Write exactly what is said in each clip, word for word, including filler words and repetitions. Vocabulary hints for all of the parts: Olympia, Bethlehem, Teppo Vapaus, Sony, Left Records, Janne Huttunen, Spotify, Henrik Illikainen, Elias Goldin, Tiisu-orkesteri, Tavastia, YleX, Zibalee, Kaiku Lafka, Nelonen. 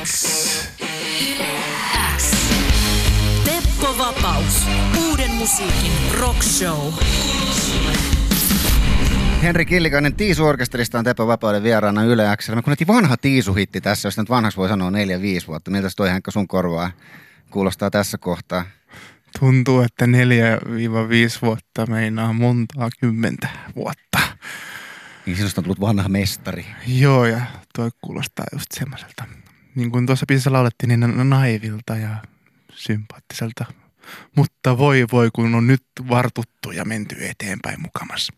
YleX. Teppo Vapaus. Uuden musiikin rock show. Henrik Illikainen Tiisu-orkesterista on Teppo Vapauden vieraana YleX:llä. Me kuunneltiin vanha Tiisu-hitti tässä, jos nyt vanhaksi voi sanoa neljä viisi vuotta. Miltäs toi Henkka sun korvaa kuulostaa tässä kohtaa? Tuntuu, että neljä viisi vuotta meinaa montaa kymmentä vuotta. Niin sinusta on tullut vanha mestari. Joo, ja toi kuulostaa just semmoiselta. Niin kuin tuossa biisissä laulettiin, niin naivilta ja sympaattiselta. Mutta voi voi, kun on nyt vartuttu ja menty eteenpäin mukamas.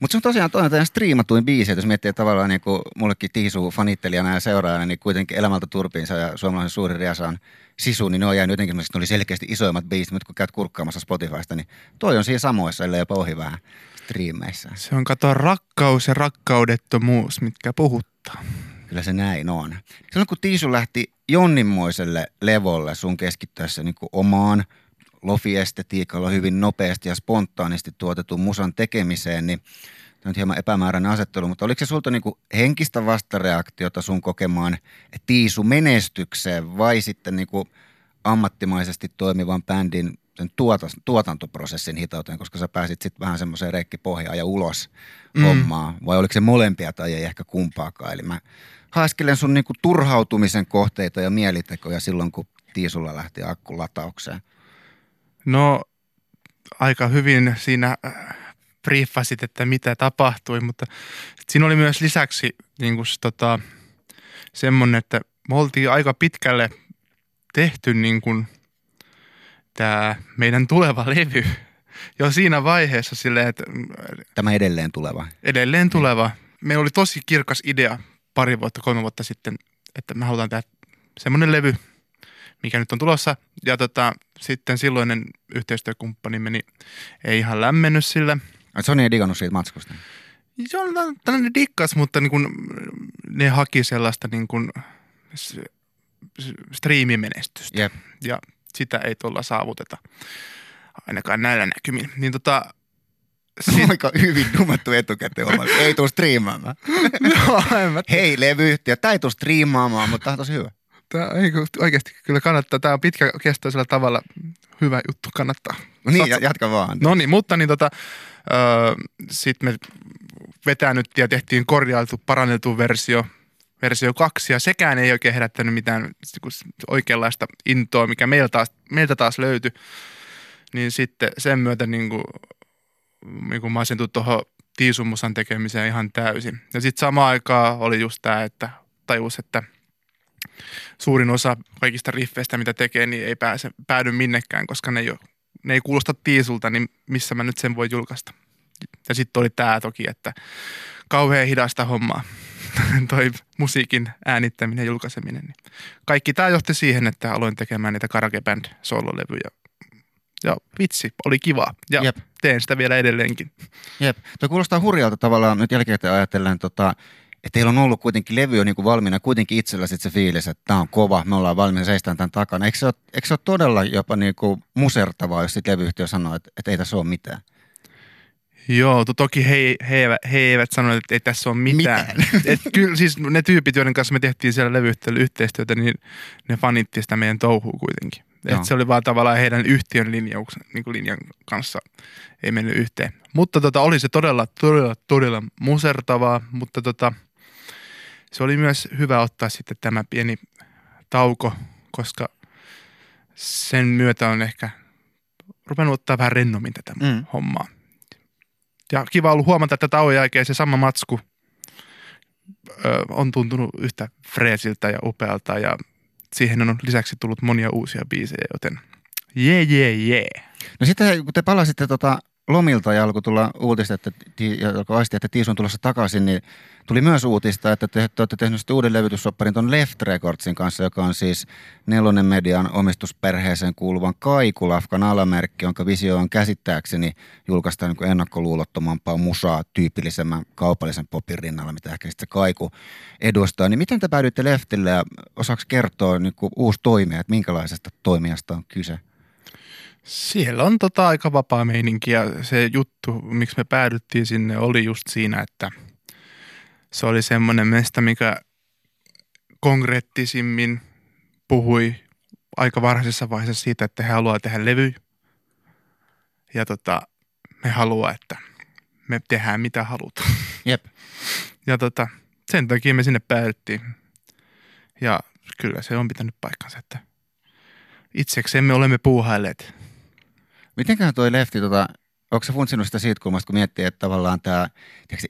Mutta se on tosiaan toinen teidän striimatuin biisi, että jos miettii tavallaan niin kuin mullekin Tiisuu fanittelijana ja seuraajana, niin kuitenkin Elämältä turpiinsa ja Suomalaisen suurin riasaan sisu, niin ne on jäänyt jotenkin, että ne oli selkeästi isoimmat biisit, mutta kun käyt kurkkaamassa Spotifysta, niin toi on siinä samoissa, ellei jopa ohi vähän striimeissä. Se on kato rakkaus ja rakkaudettomuus, mitkä puhuttaa. Kyllä se näin on. Silloin kun Tiisu lähti jonninmoiselle levolle sun keskittyessä niin kuin omaan lofi-estetiikalla hyvin nopeasti ja spontaanisti tuotetun musan tekemiseen, niin tämä on hieman epämääräinen asettelu, mutta oliko se sulta niinku henkistä vastareaktiota sun kokemaan Tiisu-menestykseen vai sitten niinku ammattimaisesti toimivan bändin sen tuotantoprosessin hitauteen, koska sä pääsit sitten vähän semmoiseen reikkipohjaan ja ulos mm. hommaa, vai oliko se molempia tai ei ehkä kumpaakaan? Eli mä haiskelen sun niinku turhautumisen kohteita ja mielitekoja silloin, kun Tiisulla lähti akku lataukseen. No aika hyvin siinä briefasit, että mitä tapahtui, mutta siinä oli myös lisäksi niin kuin, tota, semmoinen, että me oltiin aika pitkälle tehty niin kuin, tämä meidän tuleva levy jo siinä vaiheessa silleen, että tämä edelleen tuleva. Edelleen tuleva. Meillä oli tosi kirkas idea pari vuotta, kolme vuotta sitten, että me halutaan tehdä semmoinen levy, mikä nyt on tulossa. Ja tota, sitten silloinen yhteistyökumppani meni, ei ihan lämmennyt sille. Sony ei digannut siitä matskusta? Joo, tällainen dikkas, mutta niin kun ne haki sellaista niin kun striimimenestystä. Jep. Ja sitä ei tuolla saavuteta, ainakaan näillä näkymin. Niin tota, sit... Aika hyvin dumattu etukäteen oma. Ei tule striimaamaan. No, hei levyyhtiö, tämä ei tule striimaamaan, mutta tämä on tosi hyvä. Tämä oikeasti kyllä kannattaa. Tämä on pitkäkestoisella tavalla hyvä juttu, kannattaa. No niin, Satsa. Jatka vaan. No niin, mutta niin tota, sitten me vetänyttiin ja tehtiin korjailtu, paranneltu versio, versio kaksi, ja sekään ei oikein herättänyt mitään oikeanlaista intoa, mikä meiltä taas, meiltä taas löytyi. Niin sitten sen myötä niin kuin, niin kuin mä asentuin tuohon Tiisumusan tekemiseen ihan täysin. Ja sitten samaan aikaan oli just tämä, että tajus, että suurin osa kaikista riffeistä, mitä tekee, niin ei pääse, päädy minnekään, koska ne ei, ole, ne ei kuulosta Tiisulta, niin missä mä nyt sen voi julkaista. Ja sitten oli tää toki, että kauhean hidasta hommaa, toi musiikin äänittäminen ja julkaiseminen. Niin kaikki tää johti siihen, että aloin tekemään niitä Karage-band-sololevyjä. Ja vitsi, oli kivaa. Ja Jep. teen sitä vielä edelleenkin. Jep. Tuo kuulostaa hurjalta tavallaan, nyt jälkikäteen ajatellen tota... Että teillä on ollut kuitenkin levy niin kuin valmiina, kuitenkin itsellä sit se fiilis, että tämä on kova, me ollaan valmiina seistään tämän takana. Eikö se ole, eikö se ole todella jopa niin kuin musertavaa, jos sitten levyyhtiö sanoo, että, että ei tässä ole mitään? Joo, to, toki he, he, he eivät sanoneet, että ei tässä ole mitään. mitään. Et kyllä siis ne tyypit, joiden kanssa me tehtiin siellä levyyhtiöllä yhteistyötä, niin ne fanittiin sitä meidän touhua kuitenkin. Että se oli vaan tavallaan heidän yhtiön linjauksen, niin kuin linjan kanssa ei mennyt yhteen. Mutta tota, oli se todella, todella, todella musertavaa, mutta tota... Se oli myös hyvä ottaa sitten tämä pieni tauko, koska sen myötä on ehkä ruvennut ottaa vähän rennommin tätä mm. hommaa. Ja kiva ollut huomata, että tauon jälkeen se sama matsku ö, on tuntunut yhtä freesiltä ja upealta ja siihen on lisäksi tullut monia uusia biisejä, joten jee, jee, jee. No sitten kun te palasitte tota... lomilta ja alkoi tulla uutista, että, asti, että Tiisu on tulossa takaisin, niin tuli myös uutista, että te, te olette tehneet uuden levytyssopparin tuon Left Recordsin kanssa, joka on siis Nelonen median omistusperheeseen kuuluvan Kaiku Lafkan alamerkki, jonka visio on käsittääkseni julkaista niin ennakkoluulottomampaa musaa tyypillisemmän kaupallisen popin rinnalla, mitä ehkä sitten se Kaiku edustaa. Niin miten te päädyitte Leftille ja osaksi kertoa niin uusi toimija, että minkälaisesta toimijasta on kyse? Siellä on tota aika vapaa meininki ja se juttu, miksi me päädyttiin sinne, oli just siinä, että se oli semmoinen mestä, mikä konkreettisimmin puhui aika varhaisessa vaiheessa siitä, että he haluaa tehdä levyjä. Ja tota, me haluaa, että me tehdään mitä halutaan. Jep. Ja tota, sen takia me sinne päädyttiin. Ja kyllä se on pitänyt paikkansa, että itsekseen me olemme puuhailleet. Mitenköhän toi Lefti, tota, onko sä funtsinut sitä siitä kulmasta, kun miettii, että tavallaan tämä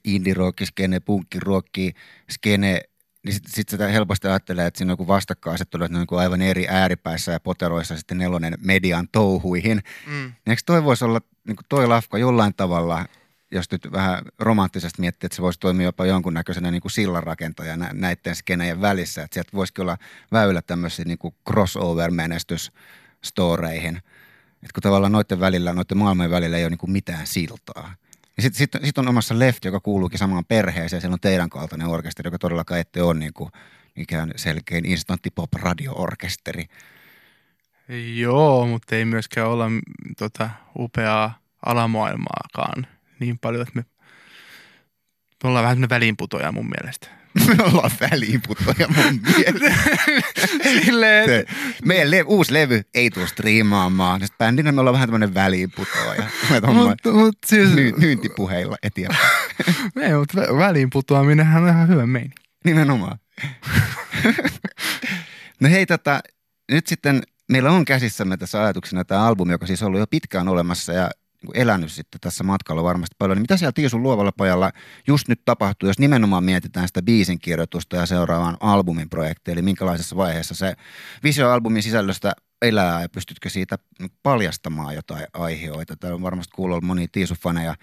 indie-rock-skene, punkki-rock-skene, niin sitten sit sitä helposti ajattelee, että siinä on joku vastakkainasettelu, että ne on niin aivan eri ääripäissä ja poteroissa sitten Nelonen median touhuihin. Mm. Eikö toi voisi olla, niin kuin toi Lafka jollain tavalla, jos nyt vähän romanttisesti miettii, että se voisi toimia jopa jonkunnäköisenä niin kuin sillanrakentajana näiden skenejen välissä, että sieltä voisikin olla väylä tämmöisiin niin kuin crossover-menestysstoreihin, että kun tavallaan noiden välillä, noiden maailmojen välillä ei ole niin kuin mitään siltaa. Ja sitten sit, sit on omassa Left, joka kuuluukin samaan perheeseen. Siellä on teidän kaltainen orkesteri, joka todellakaan ette ole niin kuin ikään selkein instantti pop-radio-orkesteri. Joo, mutta ei myöskään olla tota, upeaa alamaailmaakaan niin paljon, että me, me ollaan vähän semmoinen väliinputoja mun mielestä. Me ollaan väliinputoja mun mielestä. Silleen, että... Meidän le- uusi levy ei tule striimaamaan. Sitten bändinä me ollaan vähän tämmöinen väliinputoja. Mutta mut, siis... My- myyntipuheilla eteenpäin. Ei, mutta vä- väliinputoaminenhan on ihan hyvä meini. Nimenomaan. No hei, tota, nyt sitten meillä on käsissämme tässä ajatuksena tämä albumi, joka siis on ollut jo pitkään olemassa ja elänyt sitten tässä matkalla varmasti paljon. Niin mitä siellä Tiisun luovalla pojalla just nyt tapahtuu, jos nimenomaan mietitään sitä biisin kirjoitusta ja seuraavaan albumin projektia, eli minkälaisessa vaiheessa se visioalbumin sisällöstä elää ja pystytkö siitä paljastamaan jotain aiheita? Täällä on varmasti kuullut monia Tiisu-faneja,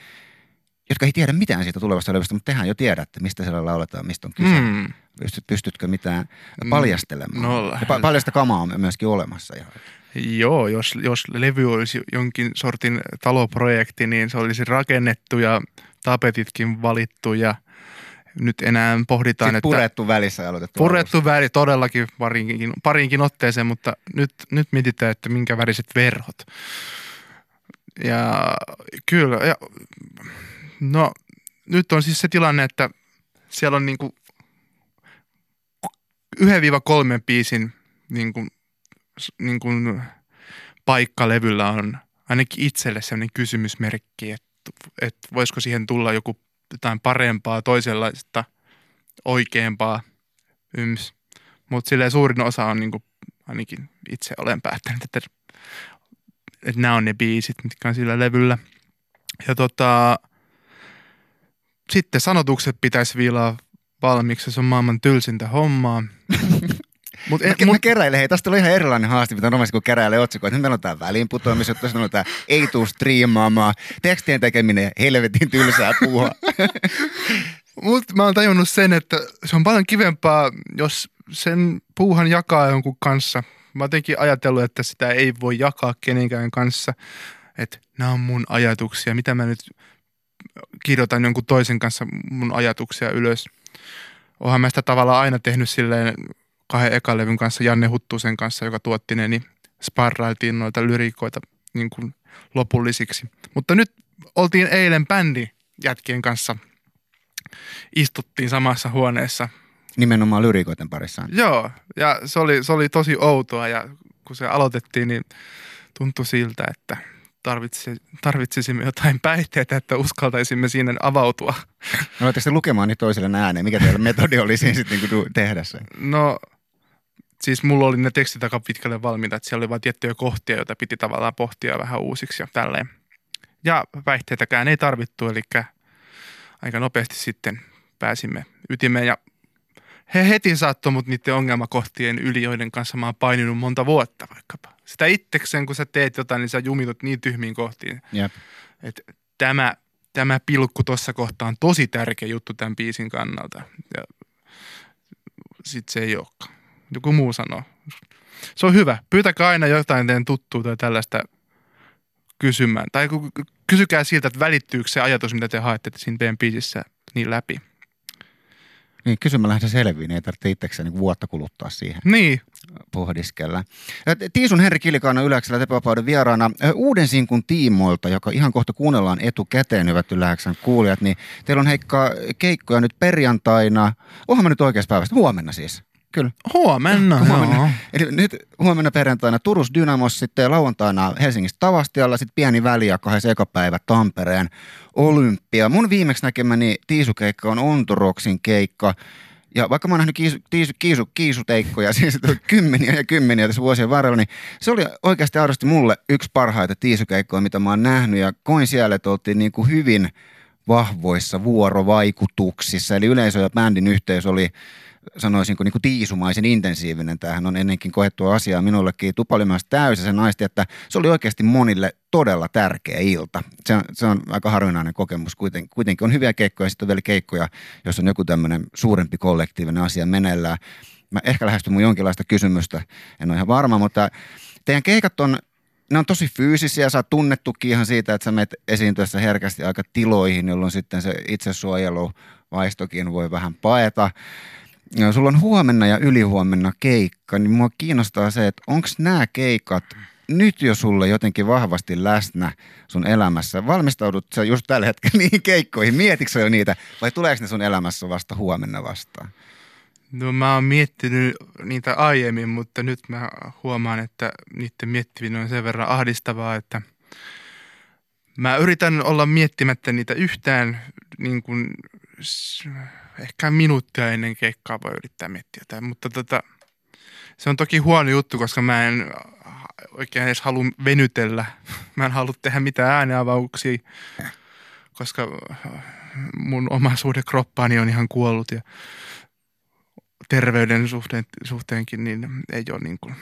jotka ei tiedä mitään siitä tulevasta levystä, mutta tehän jo tiedätte, mistä siellä lauletaan, mistä on kyse. Mm. Pystytkö mitään paljastelemaan? No, pa- paljasta kamaa on myöskin olemassa ihan. Joo, jos, jos levy olisi jonkin sortin taloprojekti, niin se olisi rakennettu ja tapetitkin valittu ja nyt enää pohditaan, sitten purettu että... purettu välissä ja aloitettu. Purettu väli todellakin parinkin, parinkin otteeseen, mutta nyt, nyt mietitään, että minkä väriset verhot. Ja kyllä, ja, no nyt on siis se tilanne, että siellä on niin kuin yhden kolmen biisin niin kuin niin kuin paikkalevyllä on ainakin itselle sellainen kysymysmerkki, että, että voisiko siihen tulla joku jotain parempaa, toisenlaista, oikeampaa, yms. Mutta silleen suurin osa on niin kuin, ainakin itse olen päättänyt, että, että nämä on ne biisit, mitkä on sillä levyllä. Ja tota, sitten sanotukset pitäisi viilaa valmiiksi, se on maailman tylsintä hommaa. Mut en, mä, mut... mä keräilen, hei, tästä oli ihan erilainen haaste, mitä on omassa, kun keräilen otsikoon, että nyt meillä on tää väliinputoamisen, että meillä on tää ei tuu striimaamaan, tekstien tekeminen, helvetin tylsää puuhaa. Mutta mä oon tajunnut sen, että se on paljon kivempaa, jos sen puuhan jakaa jonkun kanssa. Mä oon jotenkin ajatellut, että sitä ei voi jakaa kenenkään kanssa, että nämä on mun ajatuksia, mitä mä nyt kirjoitan jonkun toisen kanssa mun ajatuksia ylös. Oonhan mä sitä tavallaan aina tehnyt silleen, kahden ekan levyn kanssa, Janne Huttusen kanssa, joka tuotti ne, niin sparrailtiin noita lyriikoita niin kuin lopullisiksi. Mutta nyt oltiin eilen bändi jätkien kanssa, istuttiin samassa huoneessa. Nimenomaan lyriikoiden parissa. Joo, ja se oli, se oli tosi outoa, ja kun se aloitettiin, niin tuntui siltä, että tarvitsisimme jotain päihteitä, että uskaltaisimme siinä avautua. No oletteko te lukemaan niin toiselle ääneen? Mikä teillä metodi oli siinä sitten niin kuin tehdä sen? No... Siis mulla oli ne tekstit aika pitkälle valmiita, että siellä oli vain tiettyjä kohtia, joita piti tavallaan pohtia vähän uusiksi ja tälleen. Ja päihteitäkään ei tarvittu, eli aika nopeasti sitten pääsimme ytimeen. Ja he heti saattoi mut niiden ongelmakohtien yli, joiden kanssa mä oon paininut monta vuotta vaikkapa. Sitä itsekseen, kun sä teet jotain, niin sä jumitut niin tyhmiin kohtiin. Yep. Että tämä, tämä pilkku tuossa kohtaa on tosi tärkeä juttu tämän biisin kannalta. Ja sit se ei olekaan. Joku muu sanoo. Se on hyvä. Pyytäkää aina jotain teidän tuttua tai tällaista kysymään. Tai kysykää siltä, että välittyykö se ajatus, mitä te haette siinä teidän biisissä niin läpi. Niin, kysymällähän se selviin. Ei tarvitse itsekseen niin vuotta kuluttaa siihen. Niin. Pohdiskella. Tiisun Henrik Illikainen YleX:llä Teppo Vapauden vieraana uuden sinkun tiimoilta, joka ihan kohta kuunnellaan etukäteen, hyvät YleX:n kuulijat. Niin teillä on Heikka keikkoja nyt perjantaina. Onhan mä nyt oikeassa päivästä? Huomenna siis. Kyllä. Huomenna, huomenna. Joo. Eli nyt huomenna perjantaina Turussa Dynamossa, sitten lauantaina Helsingissä Tavastialla, sitten pieni välijakko, se eka päivä Tampereen Olympia. Mun viimeksi näkemäni Tiisu-keikka on Ontoroksin keikka. Ja vaikka mä oon nähnyt kiisu, tiisu, kiisu, kiisuteikkoja, siis kymmeniä ja kymmeniä tässä vuosien varrella, niin se oli oikeasti aidosti mulle yksi parhaita tiisukeikkoja, mitä mä oon nähnyt. Ja koin siellä, että oltiin niin kuin hyvin vahvoissa vuorovaikutuksissa. Eli yleisö ja bändin yhteys oli, sanoisinko, niin kuin tiisumaisen intensiivinen. Tämähän on ennenkin koettua asiaa minullekin tupalimassa täysin sen aisti, että se oli oikeasti monille todella tärkeä ilta. Se on, se on aika harvinainen kokemus. Kuiten, kuitenkin on hyviä keikkoja ja sitten on vielä keikkoja, jos on joku tämmöinen suurempi kollektiivinen asia meneillään. Mä ehkä lähestyn mun jonkinlaista kysymystä, en ole ihan varma, mutta teidän keikat on, ne on tosi fyysisiä. Sä oot tunnettukin ihan siitä, että sä menet esiintyessä herkästi aika tiloihin, jolloin sitten se itsesuojeluvaistokin voi vähän paeta. Ja sulla on huomenna ja ylihuomenna keikka, niin mua kiinnostaa se, että onko nämä keikat nyt jo sulle jotenkin vahvasti läsnä sun elämässä? Valmistaudut sä just tällä hetkellä niihin keikkoihin? Mietitkö sä jo niitä vai tuleeko ne sun elämässä vasta huomenna vastaan? No mä oon miettinyt niitä aiemmin, mutta nyt mä huomaan, että niiden miettiminen on sen verran ahdistavaa, että mä yritän olla miettimättä niitä yhtään niin kuin ehkä minuuttia ennen keikkaa voi yrittää miettiä jotain, mutta tota, se on toki huono juttu, koska mä en oikein edes halua venytellä. Mä en halua tehdä mitään ääneavauksia, koska mun oma suhde kroppaani on ihan kuollut ja terveyden suhteen, suhteenkin niin ei ole niin kuin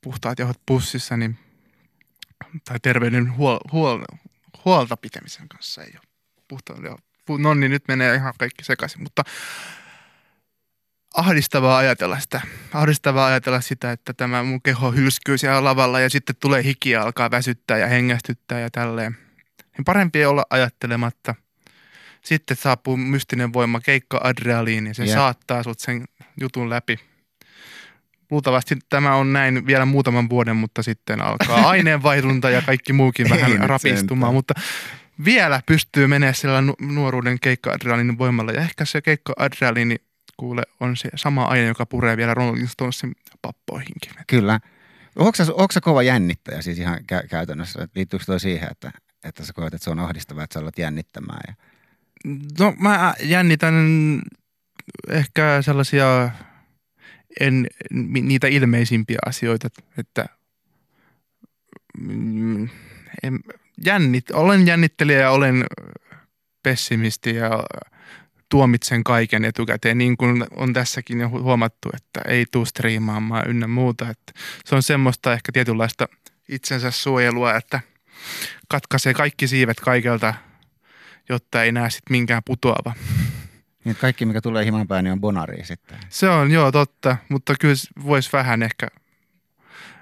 puhtaat johot pussissa niin, tai terveyden huol, huol, huolta pitämisen kanssa ei ole puhtaat johot. No niin, nyt menee ihan kaikki sekaisin, mutta ahdistavaa ajatella sitä. Ahdistavaa ajatella sitä, että tämä mun keho hylskyy siellä lavalla ja sitten tulee hiki ja alkaa väsyttää ja hengästyttää ja tälleen. Niin parempi ei olla ajattelematta. Sitten saapuu mystinen voima, keikka-adrealiini ja se yeah. saattaa sut sen jutun läpi. Luultavasti tämä on näin vielä muutaman vuoden, mutta sitten alkaa aineenvaihdunta ja kaikki muukin vähän rapistumaan, mutta vielä pystyy menemään sillä nuoruuden keikka-adrenaliinin voimalla. Ja ehkä se keikka-adrenaliini, kuule, on se sama aine, joka puree vielä Rolling Stonesin pappoihinkin. Kyllä. Onko sä kova jännittäjä siis ihan kä- käytännössä? Liittyykö toi siihen, että, että sä koet, että se on ahdistavaa, että sä alat jännittämään? Ja no mä jännitän ehkä sellaisia, en, niitä ilmeisimpiä asioita, että Mm, en, Jännit, olen jännittelijä ja olen pessimisti ja tuomitsen kaiken etukäteen, niin kuin on tässäkin jo huomattu, että ei tule striimaamaan ynnä muuta. Että se on semmoista ehkä tietynlaista itsensä suojelua, että katkaisee kaikki siivet kaikelta, jotta ei näe sitten minkään putoava. Niin, kaikki, mikä tulee himan päin, niin on bonari sitten. Se on, joo, totta, mutta kyllä voisi vähän ehkä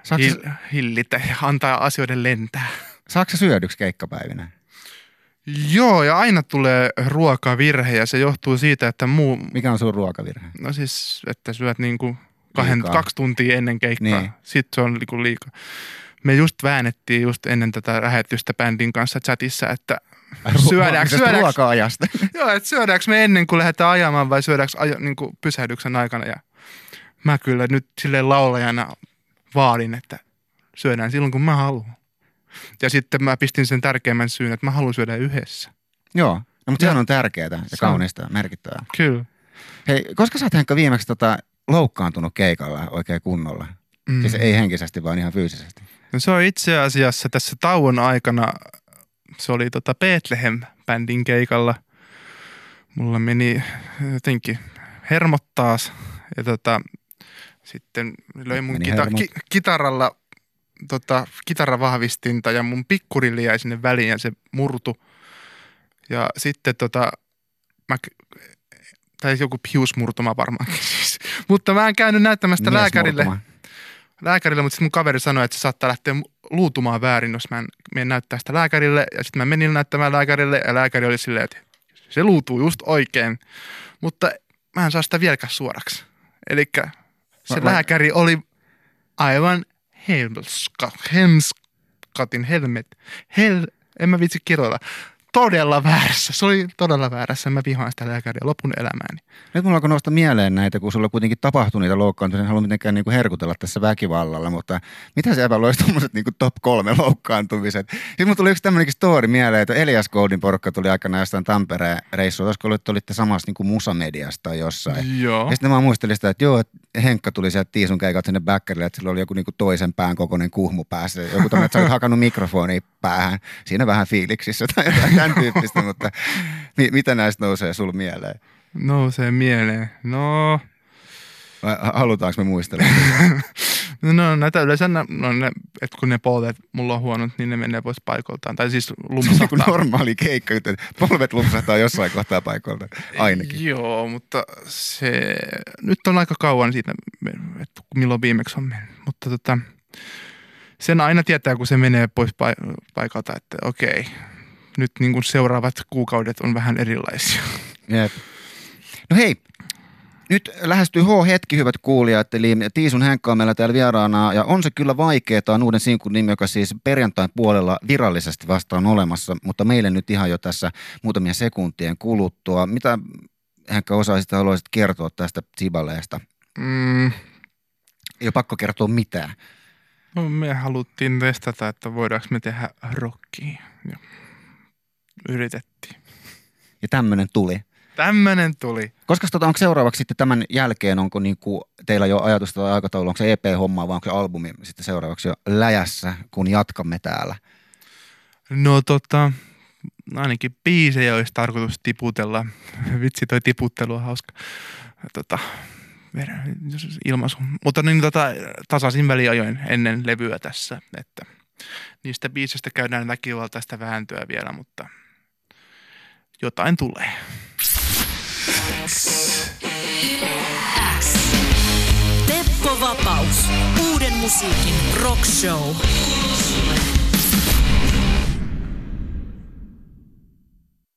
Saatko hillitä ja antaa asioiden lentää. Saatko sä syödyksi keikkapäivinä? Joo, ja aina tulee ruokavirhe ja se johtuu siitä, että muu... Mikä on sun ruokavirhe? No siis, että syöt niinku kahden, kaksi tuntia ennen keikkaa. Niin. Sitten se on niinku liikaa. Me just väännettiin just ennen tätä lähetystä bändin kanssa chatissa, että syödäänkö ruoka-ajasta? Joo, että syödäänkö me ennen kuin lähdetään ajamaan vai syödäänkö ajo, niinku pysähdyksen aikana. Ja mä kyllä nyt silleen laulajana vaadin, että syödään silloin kun mä haluan. Ja sitten mä pistin sen tärkeimmän syyn, että mä haluan syödä yhdessä. Joo, no, mutta sehän on tärkeää ja se kaunista ja merkittävää. Kyllä. Hei, koska sä oot Henkka viimeksi tota, loukkaantunut keikalla oikein kunnolla? Mm. Siis ei henkisesti, vaan ihan fyysisesti. No se on itse asiassa tässä tauon aikana, se oli tota Bethlehem-bändin keikalla. Mulla meni jotenkin hermot taas ja tota, sitten löi mun kita- ki- kitaralla... Tota, kitaravahvistinta ja mun pikkurilli jäi sinne väliin ja se murtu. Ja sitten tota, mä, tai joku hiusmurtuma varmaankin siis. Mutta mä en käynyt näyttämästä lääkärille, lääkärille, mutta sitten mun kaveri sanoi, että se saattaa lähteä luutumaan väärin, jos mä en mene näyttää sitä lääkärille. Ja sitten mä menin näyttämään lääkärille ja lääkäri oli silleen, että se luutuu just oikein. Mutta mä en saa sitä vieläkään suoraksi. Elikkä se mä, lääkäri mä... oli aivan... Hemska, hemskatin helmet, hel, en mä vitsi kirjoilla, todella väärässä. Se oli todella väärässä. Mä vihaan sitä lääkäriä lopun elämääni. Nyt mulla alkoi nousta mieleen näitä, kun sulla kuitenkin tapahtui niitä loukkaantumisia. En halua mitenkään niinku herkutella tässä väkivallalla, mutta mitä se epäloisi tuommoiset niinku top kolme loukkaantumiset? Sitten mulla tuli yksi tämmöinenkin story mieleen, että Elias Goldin porukka tuli aikanaan jostain Tampereen reissuun. Olisiko ollut, että olitte samassa niinku musamediassa tai jossain. Joo. Ja sitten mä muistelin sitä, että joo, Henkka tuli sieltä Tiisun keikalta sinne backerille, että sillä oli joku niinku toisen pään kokoinen kuhmu päässä. Joku tommoinen, että sä olet hakannut mikrofonia päähän. Siinä vähän fiiliksissä tai tämän tyyppistä, mutta mi- mitä näistä nousee sulle mieleen? Nousee mieleen? No... Halutaanko me muistella? No näitä yleensä, no, että kun ne polvet mulla on huonot, niin ne menee pois paikoltaan. Tai siis lumpsahtaa. Se on niin normaali keikka, että polvet lumpsahtaa jossain kohtaa paikoltaan, ainakin. Joo, mutta se... Nyt on aika kauan siitä, että milloin viimeksi on mennyt. Mutta tota... Sen aina tietää, kun se menee pois paikalta, että okei, nyt niin kuin seuraavat kuukaudet on vähän erilaisia. Jep. No hei, nyt lähestyy H-hetki, hyvät kuulijat, eli Tiisun Henkka on meillä täällä vieraana, ja on se kyllä vaikeaa, on uuden sinkun nimi, joka siis perjantain puolella virallisesti vasta on olemassa, mutta meille nyt ihan jo tässä muutamien sekuntien kuluttua. Mitä Henkka osaisit ja haluaisit kertoa tästä Zibaleesta? Mm. Ei ole pakko kertoa mitään. No, me haluttiin testata, että voidaanko me tehdä rockia. Ja yritettiin. Ja tämmönen tuli. Tämmönen tuli. Koska tota, onko seuraavaksi sitten tämän jälkeen, onko niinku teillä jo ajatusta tai aikataulu, onko se E P-hommaa vai onko se albumi sitten seuraavaksi jo läjässä, kun jatkamme täällä? No tota, ainakin biisejä olisi tarkoitus tiputella. Vitsi, toi tiputtelu on hauska. Tota... ilmaisu. Mutta niin tota, tasaisin väliajoin ennen levyä tässä, että niistä biisistä käydään väkivaltaista vääntöä vielä, mutta jotain tulee. YleX. Teppo Vapaus. Uuden musiikin rock show.